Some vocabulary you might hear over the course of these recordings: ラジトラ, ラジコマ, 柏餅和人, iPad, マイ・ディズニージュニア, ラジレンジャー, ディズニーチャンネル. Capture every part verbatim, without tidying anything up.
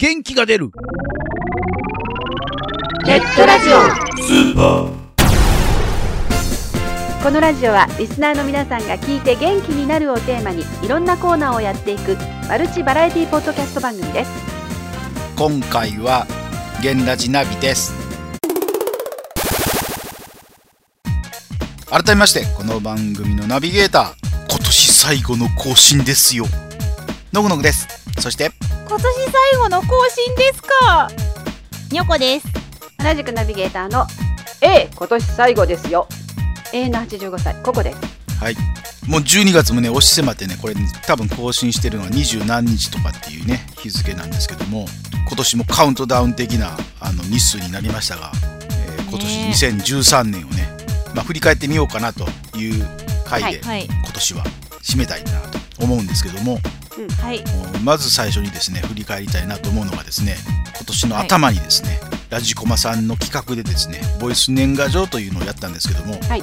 元気が出るネットラジオスーパー。このラジオはリスナーの皆さんが聞いて元気になるをテーマにいろんなコーナーをやっていくマルチバラエティポッドキャスト番組です。今回はゲンラジナビです。改めましてこの番組のナビゲーター、今年最後の更新ですよ、のぐのぐです。そして今年最後の更新ですか、にょこです。同じくナビゲーターの A、 今年最後ですよ、A のはちじゅうごさい、ここです。はい、もうじゅうにがつもね、押し迫ってね、これ、ね、多分更新してるのはにじゅうなんにちとかっていうね、日付なんですけども、今年もカウントダウン的なあの日数になりましたが、えー、今年にせんじゅうさんねんをね、まあ、振り返ってみようかなという回で、はい、今年は締めたいなと思うんですけども、うん、はい、まず最初にですね、振り返りたいなと思うのがですね、今年の頭にですね、はい、ラジコマさんの企画でですね、ボイス年賀状というのをやったんですけども、はい、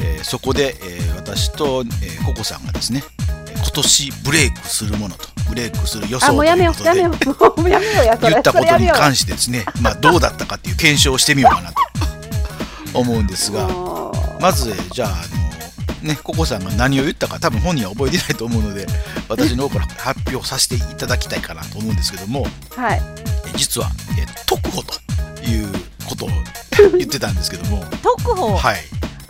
えー、そこで、えー、私と、えー、ココさんがですね、今年ブレイクするものとブレイクする予想ということで言ったことに関してですね、まあ、どうだったかっていう検証をしてみようかなと思うんですが、まず、えー、じゃあ、あの、ね、ココさんが何を言ったか多分本人は覚えてないと思うので、私の方から発表させていただきたいかなと思うんですけども、はい、実は、えー、特報ということを言ってたんですけども特報、はい、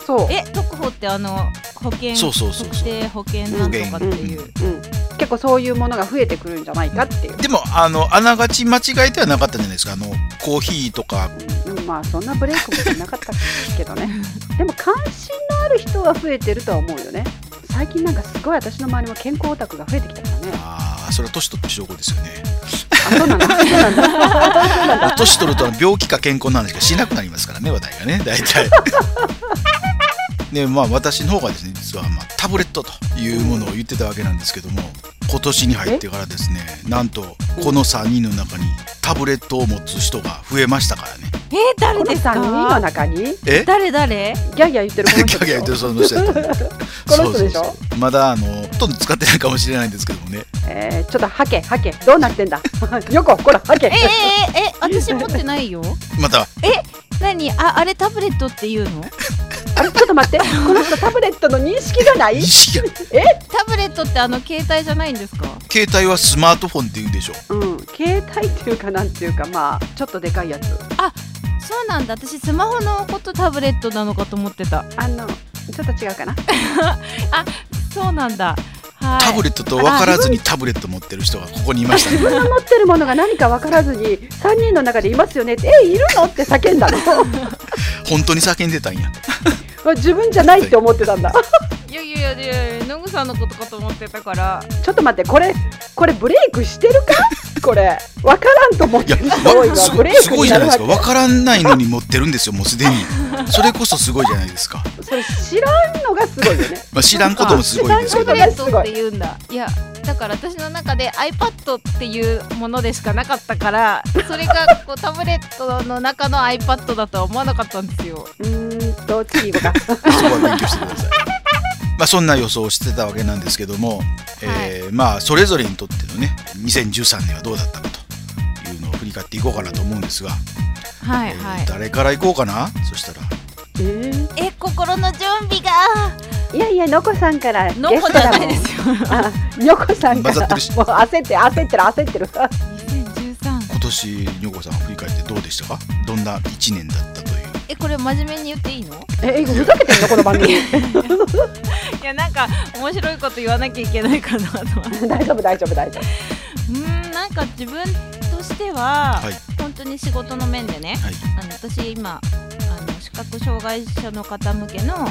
そう、え、特報ってあの保険、そうそうそうそう、特定保険なんとかっていう、うんうんうん、結構そういうものが増えてくるんじゃないかっていう、うん、でもあのあながち間違えてはなかったじゃないですか、あのコーヒーとか、うんうん、まあそんなブレイクもなかったけどねでも関心のある人は増えてるとは思うよね。最近なんかすごい私の周りも健康オタクが増えてきたからね。ああ、それは年取った証拠ですよね。年取ると病気か健康の話がしなくなりますからね、話題がね、大体で、まあ、私の方がですね、実は、まあ、タブレットというものを言ってたわけなんですけども、今年に入ってからですね、なんとこのさんにんの中にタブレットを持つ人が増えましたからね。えー、誰ですか、このさんにんの中に。え、誰誰、ギャギャ言ってるこの人でしょギャギャ言ってるその人やと思うこの人でしょ。そうそうそう、まだあのほとんど使ってないかもしれないんですけどもね、えー、ちょっとハケハケどうなってんだよこ、ほらハケえー、えー、えー、私持ってないよまたえ、何、あ、あれタブレットっていうのあれ、ちょっと待って、この人タブレットの認識がないえ、タブレットってあの携帯じゃないんですか。携帯はスマートフォンって言うんでしょ、うん、携帯っていうかなんていうか、まあちょっとでかいやつ。あ、そうなんだ、私スマホのことタブレットなのかと思ってた。あの、ちょっと違うかなあ、そうなんだ、はい、タブレットと分からずにタブレット持ってる人がここにいましたね。自分の持ってるものが何か分からずにさんにんの中でいますよねって、え、いるのって叫んだの本当に叫んでたんや自分じゃないって思ってたんだいやいやいやいや、のぐさんのことかと思ってたから。ちょっと待って、これこれブレイクしてるかこれ分からんと思ってる人多いわ。ブレイクになるわけ。すごいじゃないですか、分からないのに持ってるんですよもうすでにそれこそすごいじゃないですかそれ知らんのがすごいよねまあ知らんこともすごいんですけど、知らんことがすごいって言うんだ。いや、だから私の中で iPad っていうものでしかなかったから、それがこうタブレットの中の iPad だとは思わなかったんですよ。うーんと、次行こうかそこは勉強してくださいまあ、そんな予想をしてたわけなんですけども、えーまあそれぞれにとってのね、にせんじゅうさんねんはどうだったかというのを振り返っていこうかなと思うんですが、はいはい、えー、誰からいこうかな。そしたら、えー、え心の準備が、いやいや、のこさんから。のこじゃないですよのこさんから。もう焦って焦ってる焦ってるにせんじゅうさん、今年にょこさん振り返ってどうでしたか。どんないちねんだったという。え、これ真面目に言っていいの。え、ふざけてんのこの番組いや、なんか面白いこと言わなきゃいけないかなと大丈夫大丈夫大丈夫。うーん、なんか自分としては、はい、本当に仕事の面でね、はい、あの私今あの視覚障害者の方向けの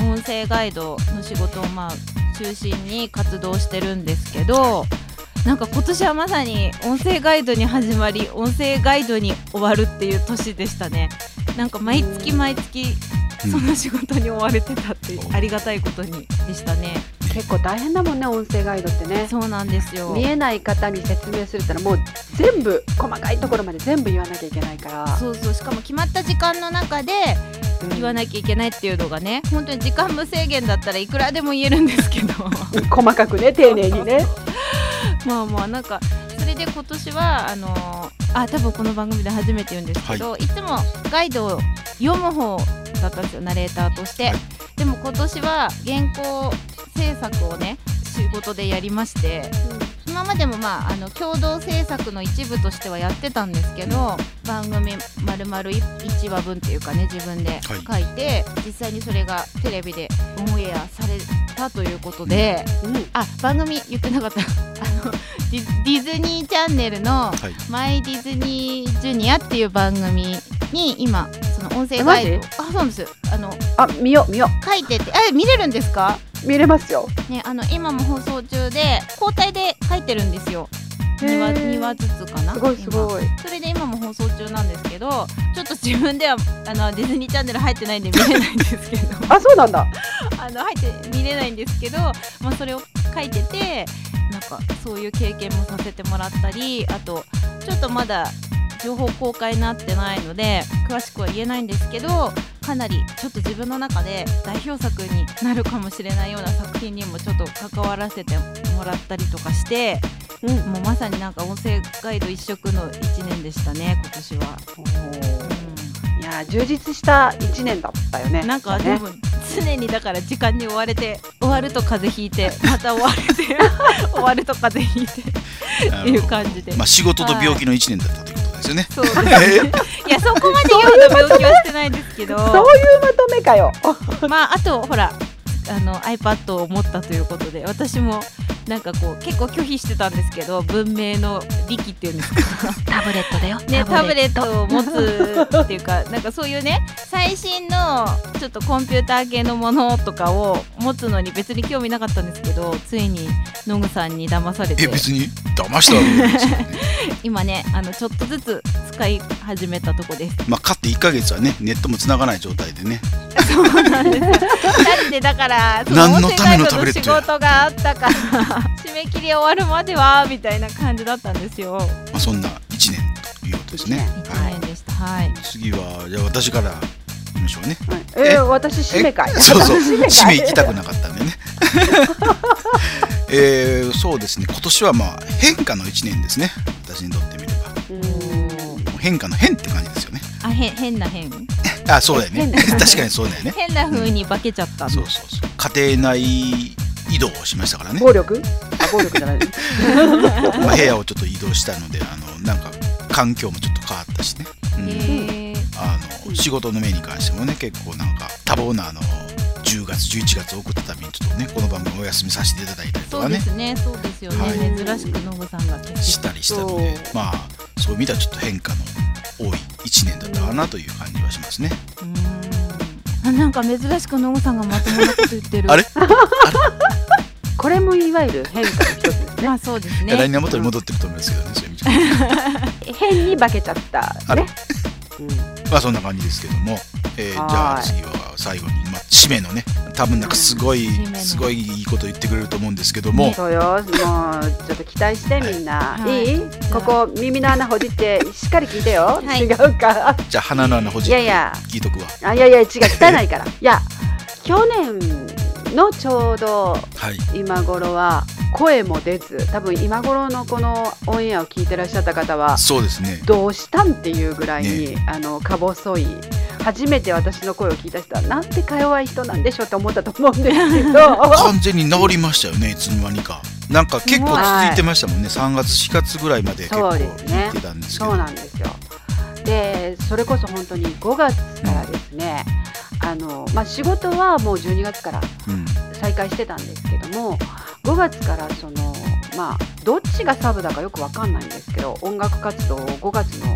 音声ガイドの仕事を、まあ、中心に活動してるんですけど、なんか今年はまさに音声ガイドに始まり音声ガイドに終わるっていう年でしたね。なんか毎月毎月その仕事に追われてたって、うん、ありがたいことにでしたね。結構大変だもんね、音声ガイドってね。そうなんですよ。見えない方に説明するってのはもう全部細かいところまで全部言わなきゃいけないから。そうそう、しかも決まった時間の中で言わなきゃいけないっていうのがね、うん、本当に時間無制限だったらいくらでも言えるんですけど細かくね、丁寧にねまあまあ、なんかそれで今年はあのあ多分この番組で初めて言うんですけど、はい、いつもガイドを読む方だったんですよ、ナレーターとして、はい、でも今年は原稿制作をね仕事でやりまして、うん、今までも、まあ、あの共同制作の一部としてはやってたんですけど、うん、番組丸々いちわぶんっていうかね自分で書いて、はい、実際にそれがテレビでオンエアされたということで、うんうん、あ番組言ってなかったあのディズニーチャンネルのマイディズニージュニアっていう番組に今その音声ガイドあそうなんですあのあ見よ見よ書いててえ見れるんですか見れますよ、ね、あの今も放送中で交代で書いてるんですよにわずつかなすごいすごいそれで今も放送中なんですけどちょっと自分ではあのディズニーチャンネル入ってないんで見れないんですけどあそうなんだあの入って見れないんですけど、まあ、それを書いててなんかそういう経験もさせてもらったりあとちょっとまだ情報公開になってないので詳しくは言えないんですけどかなりちょっと自分の中で代表作になるかもしれないような作品にもちょっと関わらせてもらったりとかして、うん、もうまさになんか音声ガイド一色のいちねんでしたね今年はお、うん、いや充実したいちねんだったよねなんかでも常にだから時間に追われて終わると風邪ひいてまた追われて終わると風邪ひいてっていう感じで、まあ、仕事と病気のいちねんだったということですよねそうですねいやそこまでような病気はしてないですけどそういうまとめかよまああとほらあの iPad を持ったということで私もなんかこう結構拒否してたんですけど文明の利器っていうんですかタブレットだよ、ね、タブレットを持つっていうかなんかそういうね最新のちょっとコンピューター系のものとかを持つのに別に興味なかったんですけどついに野口さんに騙されてえ別に騙したわけですよね今ねあのちょっとずつ使い始めたとこですまあ買っていっかげつはねネットもつながない状態でねそうなんですなんでだからその音声ガイドの仕事があったから締め切り終わるまではみたいな感じだったんですよ、まあ、そんないちねんということですねいちねんでした、はいはい、次はじゃあ私から言いましょうね、はい、え, え私締め会そうそう締め行きたくなかったんでねえー、そうですね今年はまあ変化のいちねんですね私にとってみればうん変化の変って感じですよねあへ変な変あそうだよね確かにそうだよね変な風に化けちゃった、うん、そうそうそう家庭内移動をしましたからね暴力あ暴力じゃない、まあ、部屋をちょっと移動したのであのなんか環境もちょっと変わったしね、うん、へあの仕事の面に関してもね結構なんか多忙なあのじゅうがつじゅういちがつ送ったためにちょっとねこの番組お休みさせていただいたりとかねそうですねそうですよね、はい、珍しくのぶさんがしたりしたのでまあそういう意味ではちょっと変化の多いいちねんだったかなという感じはしますねうーんなんか珍しくのぶさんがまともなこと言ってるあれこれもいわゆる変化の一つですねまあそうですね来年元に戻ってくると思いますけどね、うん、そういう意味変に化けちゃったねうん、まあそんな感じですけども、えー、じゃあ次は最後にまあ締めのね多分なんかすごい、うん、すごいいいこと言ってくれると思うんですけどもそうよもうちょっと期待してみんな、はい、いいここ耳の穴ほじってしっかり聞いてよ、はい、違うかじゃあ鼻の穴ほじって聞いとくわいやいやあいやいや違う汚いからいや去年のちょうど今頃は、はい声も出ず多分今頃のこのオンエアを聞いてらっしゃった方はそうですねどうしたんっていうぐらいに、ね、あのか細い初めて私の声を聞いた人はなんてか弱い人なんでしょうって思ったと思うんですけど完全に治りましたよねいつの間にかなんか結構続いてましたもんね、はい、さんがつしがつぐらいまで結構聞いてたんですけどそうなんですよでそれこそ本当にごがつからですね、うんあのまあ、仕事はもうじゅうにがつから再開してたんですけども、うんごがつからその、まあ、どっちがサブだかよくわかんないんですけど音楽活動をごがつの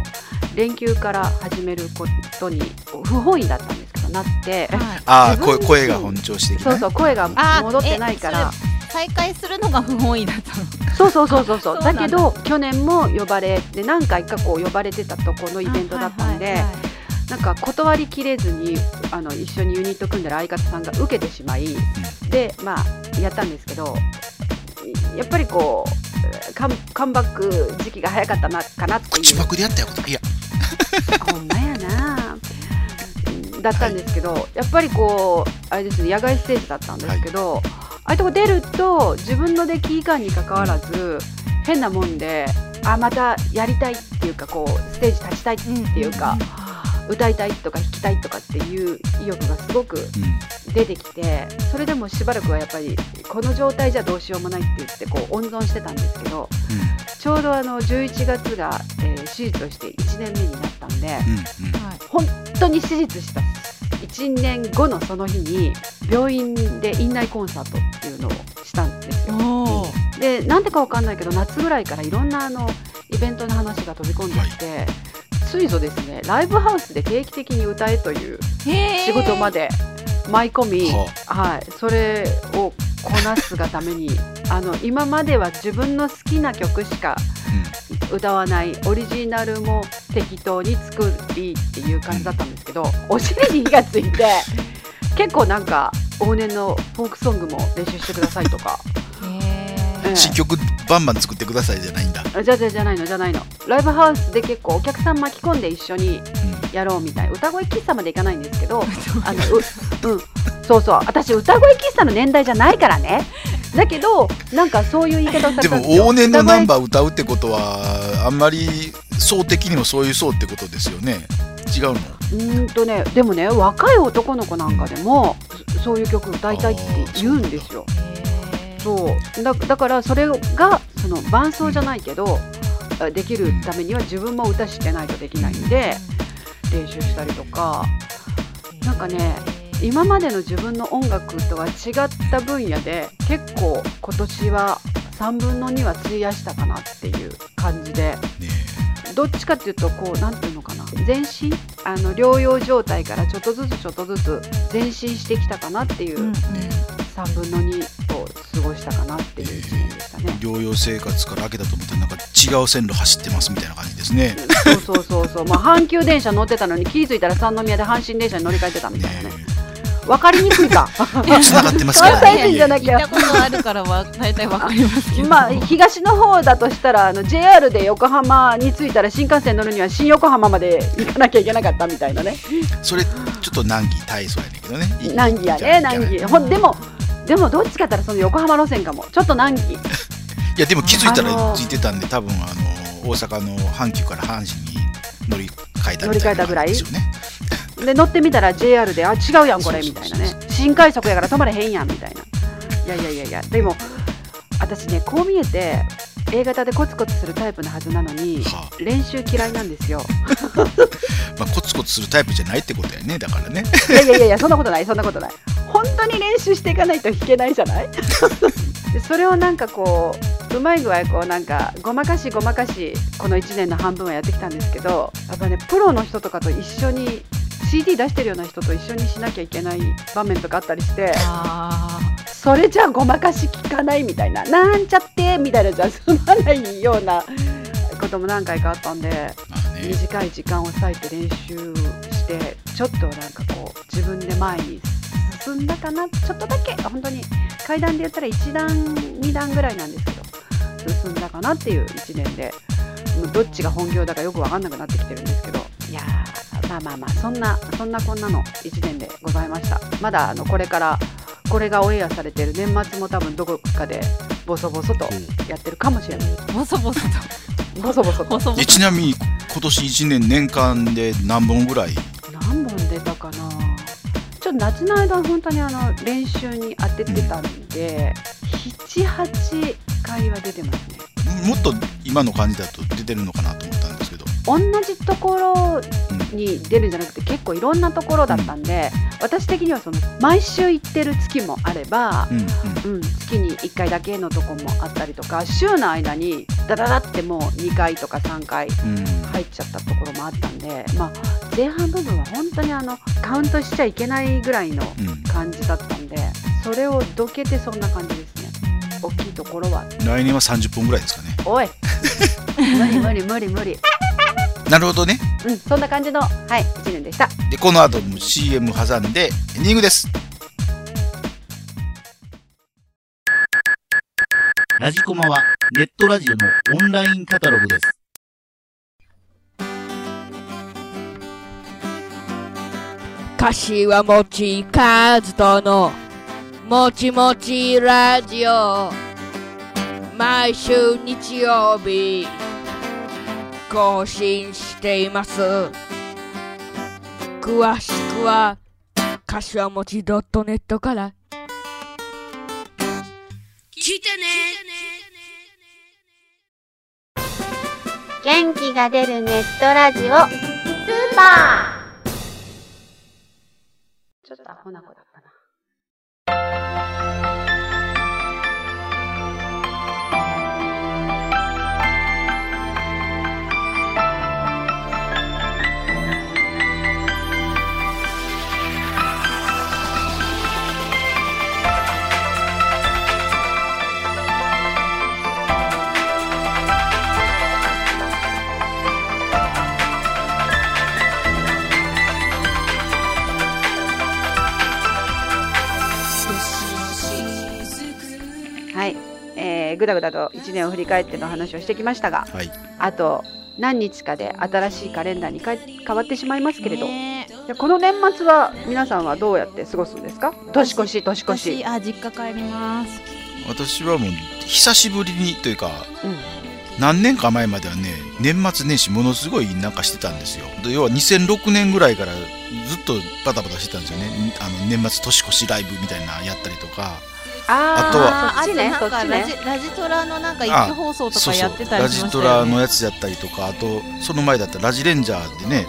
連休から始めることに不本意だったんですけどなって、はい、あ 声, 声が本調子的な、ね、そうそう声が戻ってないから再開するのが不本意だったのそうそうそうそうそうだけど去年も呼ばれて何回かこう呼ばれてたとこのイベントだったんで、はいはいはいはいなんか断りきれずにあの一緒にユニット組んでる相方さんが受けてしまいで、まあ、やったんですけどやっぱりこうカ ン, カンバック時期が早かったなかなっていう口パクでやったよいやほんまやなだったんですけど、はい、やっぱりこうあれです、ね、野外ステージだったんですけど、はい、ああいうとこ出ると自分の出来以下に関わらず変なもんであまたやりたいっていうか、こうステージ立ちたいっていうか、うん、歌いたいとか弾きたいとかっていう意欲がすごく出てきて、うん、それでもしばらくはやっぱりこの状態じゃどうしようもないって言ってこう温存してたんですけど、うん、ちょうどあのじゅういちがつが、えー、手術をしていちねんめになったんで、うんうん、本当に手術したいちねんごのその日に病院で院内コンサートっていうのをしたんですよ。で、なんでかわかんないけど夏ぐらいからいろんなあのイベントの話が飛び込んできて、はい、ついぞですねライブハウスで定期的に歌えという仕事まで舞い込み、はい、それをこなすがためにあの今までは自分の好きな曲しか歌わない、オリジナルも適当に作りっていう感じだったんですけど、お尻に火がついて結構なんか往年のフォークソングも練習してくださいとか新曲バンバン作ってくださいじゃないんだ、じゃじゃじゃないのじゃないのライブハウスで結構お客さん巻き込んで一緒にやろうみたいな、歌声喫茶までいかないんですけどあのう、うん、そうそう、私歌声喫茶の年代じゃないからね、だけどなんかそういう言い方をされたんですよ。でも往年のナンバー歌うってことはあんまり層的にもそういう層ってことですよね、違うの？うんとね、でもね若い男の子なんかでも、うん、そういう曲歌いたいって言うんですよ。そうだ、だからそれがその伴奏じゃないけど、うん、できるためには自分も歌してないとできないんで、うん、練習したりとか、なんかね今までの自分の音楽とは違った分野で結構今年はさんぶんのには費やしたかなっていう感じで、ね、どっちかっていうとこうなんていうのかな、前進、あの療養状態からちょっとずつちょっとずつ前進してきたかなっていう、うんうん、さんぶんのに過ごしたかなっていう一年でしたね、えー、療養生活から明けたと思ったらなんか違う線路走ってますみたいな感じですね。そうそうそうそう、まあ、阪急電車乗ってたのに気づいたら三宮で阪神電車に乗り換えてたみたいなね、わかりにくいか。繋がってますからね。関西人じゃなきゃ。行ったことあるからは大体わかりますけど。まあ東の方だとしたらあの ジェイアール で横浜に着いたら新幹線乗るには新横浜まで行かなきゃいけなかったみたいなね。それちょっと難儀体操やねんけどね。難儀やね、難儀。ほんでも。でもどっちかったらその横浜路線かもちょっと難儀。いやでも気づいたらついてたんで、多分あの大阪の阪急から阪神に乗り換えたみたいな感じですよね。で乗ってみたら ジェイアール であ違うやんこれみたいなね、新快速やから止まれへんやんみたいな。いやいやいやいや、でも私ねこう見えて A 型でコツコツするタイプのはずなのに、はあ、練習嫌いなんですよ。まあコツコツするタイプじゃないってことやね、だからね。いやいやいやそんなことないそんなことない、本当に練習していかないと弾けないじゃない。それをなんかこううまい具合こうなんかごまかしごまかしこのいちねんの半分はやってきたんですけど、やっぱねプロの人とかと一緒に シーディー 出してるような人と一緒にしなきゃいけない場面とかあったりして、あそれじゃあごまかし効かないみたいな、なんちゃってみたいなじゃ済まないようなことも何回かあったんで、ね、短い時間を割いて練習してちょっとなんかこう自分で前に進んだかな、ちょっとだけ本当に階段で言ったらいちだんにだんぐらいなんですけど進んだかなっていういちねんで、どっちが本業だかよく分かんなくなってきてるんですけど、いやまあまあまあそんなそんなこんなのいちねんでございました。まだあのこれからこれがオンエアされてる年末も多分どこかでボソボソとやってるかもしれない、うん、ボソボソとボソボソとボソボソ。ちなみに今年いちねん年間で何本ぐらい何本出たかな。ちょっと夏の間本当にあの練習に当ててたんで、うん、ななはちかいは出てますね。もっと今の感じだと出てるのかなと思ったんですけど、同じところに出るんじゃなくて結構いろんなところだったんで、うん、私的にはその毎週行ってる月もあれば、うんうんうん、月にいっかいだけのとこもあったりとか、週の間にダダダってもうにかいとかさんかい入っちゃったところもあったんで、うん、まあ前半部分は本当にあのカウントしちゃいけないぐらいの感じだったんで、うん、それをどけてそんな感じですね。大きいところは来年はさんじゅっぽんぐらいですかね。おい無理無理無理無理。なるほどね、うん、そんな感じの、はい、いちねんでした。でこの後も シーエム 挟んでエンディングです。ラジコマはネットラジオのオンラインカタログです。柏餅和人のもちもちラジオ、毎週日曜日更新しています。詳しくは柏餅 .net から聞いてね。元気が出るネットラジオスーパー。ちょっとアホな子だったな。ぐだぐだといちねんを振り返っての話をしてきましたが、はい、あと何日かで新しいカレンダーに変わってしまいますけれど、ね、この年末は皆さんはどうやって過ごすんですか？年越し年越しあ、実家帰ります。私はもう久しぶりにというか、うん、何年か前まではね、年末年始ものすごいなんかしてたんですよ。要はにせんろくねんぐらいからずっとバタバタしてたんですよね。あの年末年越しライブみたいなやったりとか、あ, あとはあっちね、そっちね、ラジ、ラジトラのなんか一挙放送とかやってたりしましたよね。そうそう、ラジトラのやつやったりとか、あとその前だったらラジレンジャーでね、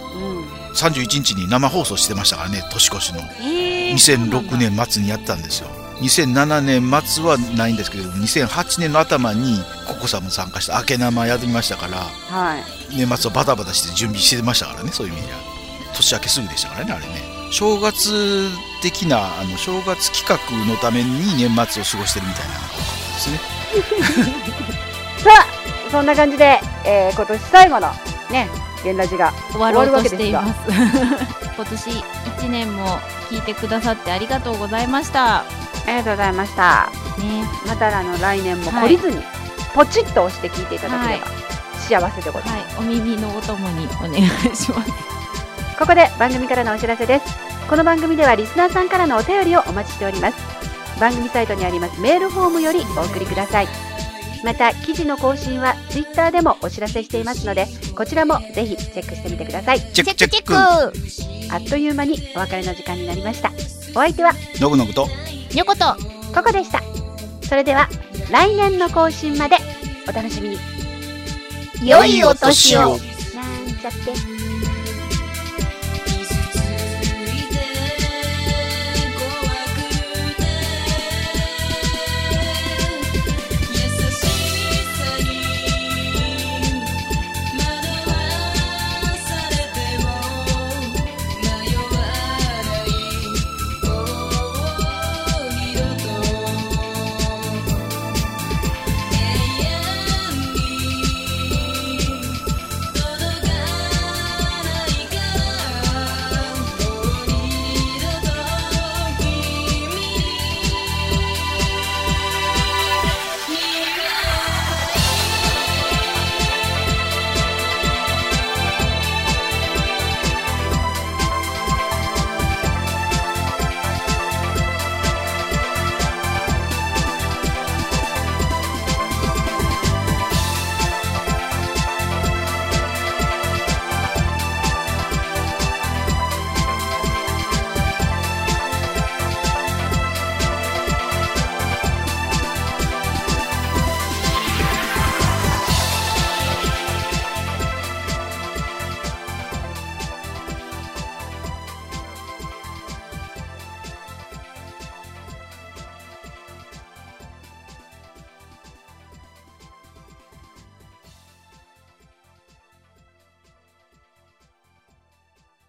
うん、さんじゅういちにちに生放送してましたからね、年越しの。にせんろくねん末にやったんですよ。にせんななねん末はないんですけど、にせんはちねんの頭にココさんも参加した明け生やりましたから、はい、年末をバタバタして準備してましたからね。そういう意味では年明けすぐでしたからね、あれね。正月的なあの正月企画のために年末を過ごしてるみたいなですね。さあそんな感じで、えー、今年最後のねゲンラジが終わるわけですが、今年いちねんも聞いてくださってありがとうございました。ありがとうございました、ね、またあの来年も懲りずに、はい、ポチッと押して聞いていただければ、はい、幸せでございます、はい、お耳のお供にお願いします。ここで番組からのお知らせです。この番組ではリスナーさんからのお便りをお待ちしております。番組サイトにありますメールフォームよりお送りください。また記事の更新はツイッターでもお知らせしていますので、こちらもぜひチェックしてみてください。チェックチェック。あっという間にお別れの時間になりました。お相手はのぐのぐとにょことここでした。それでは来年の更新までお楽しみに。良いお年を。なんちゃって。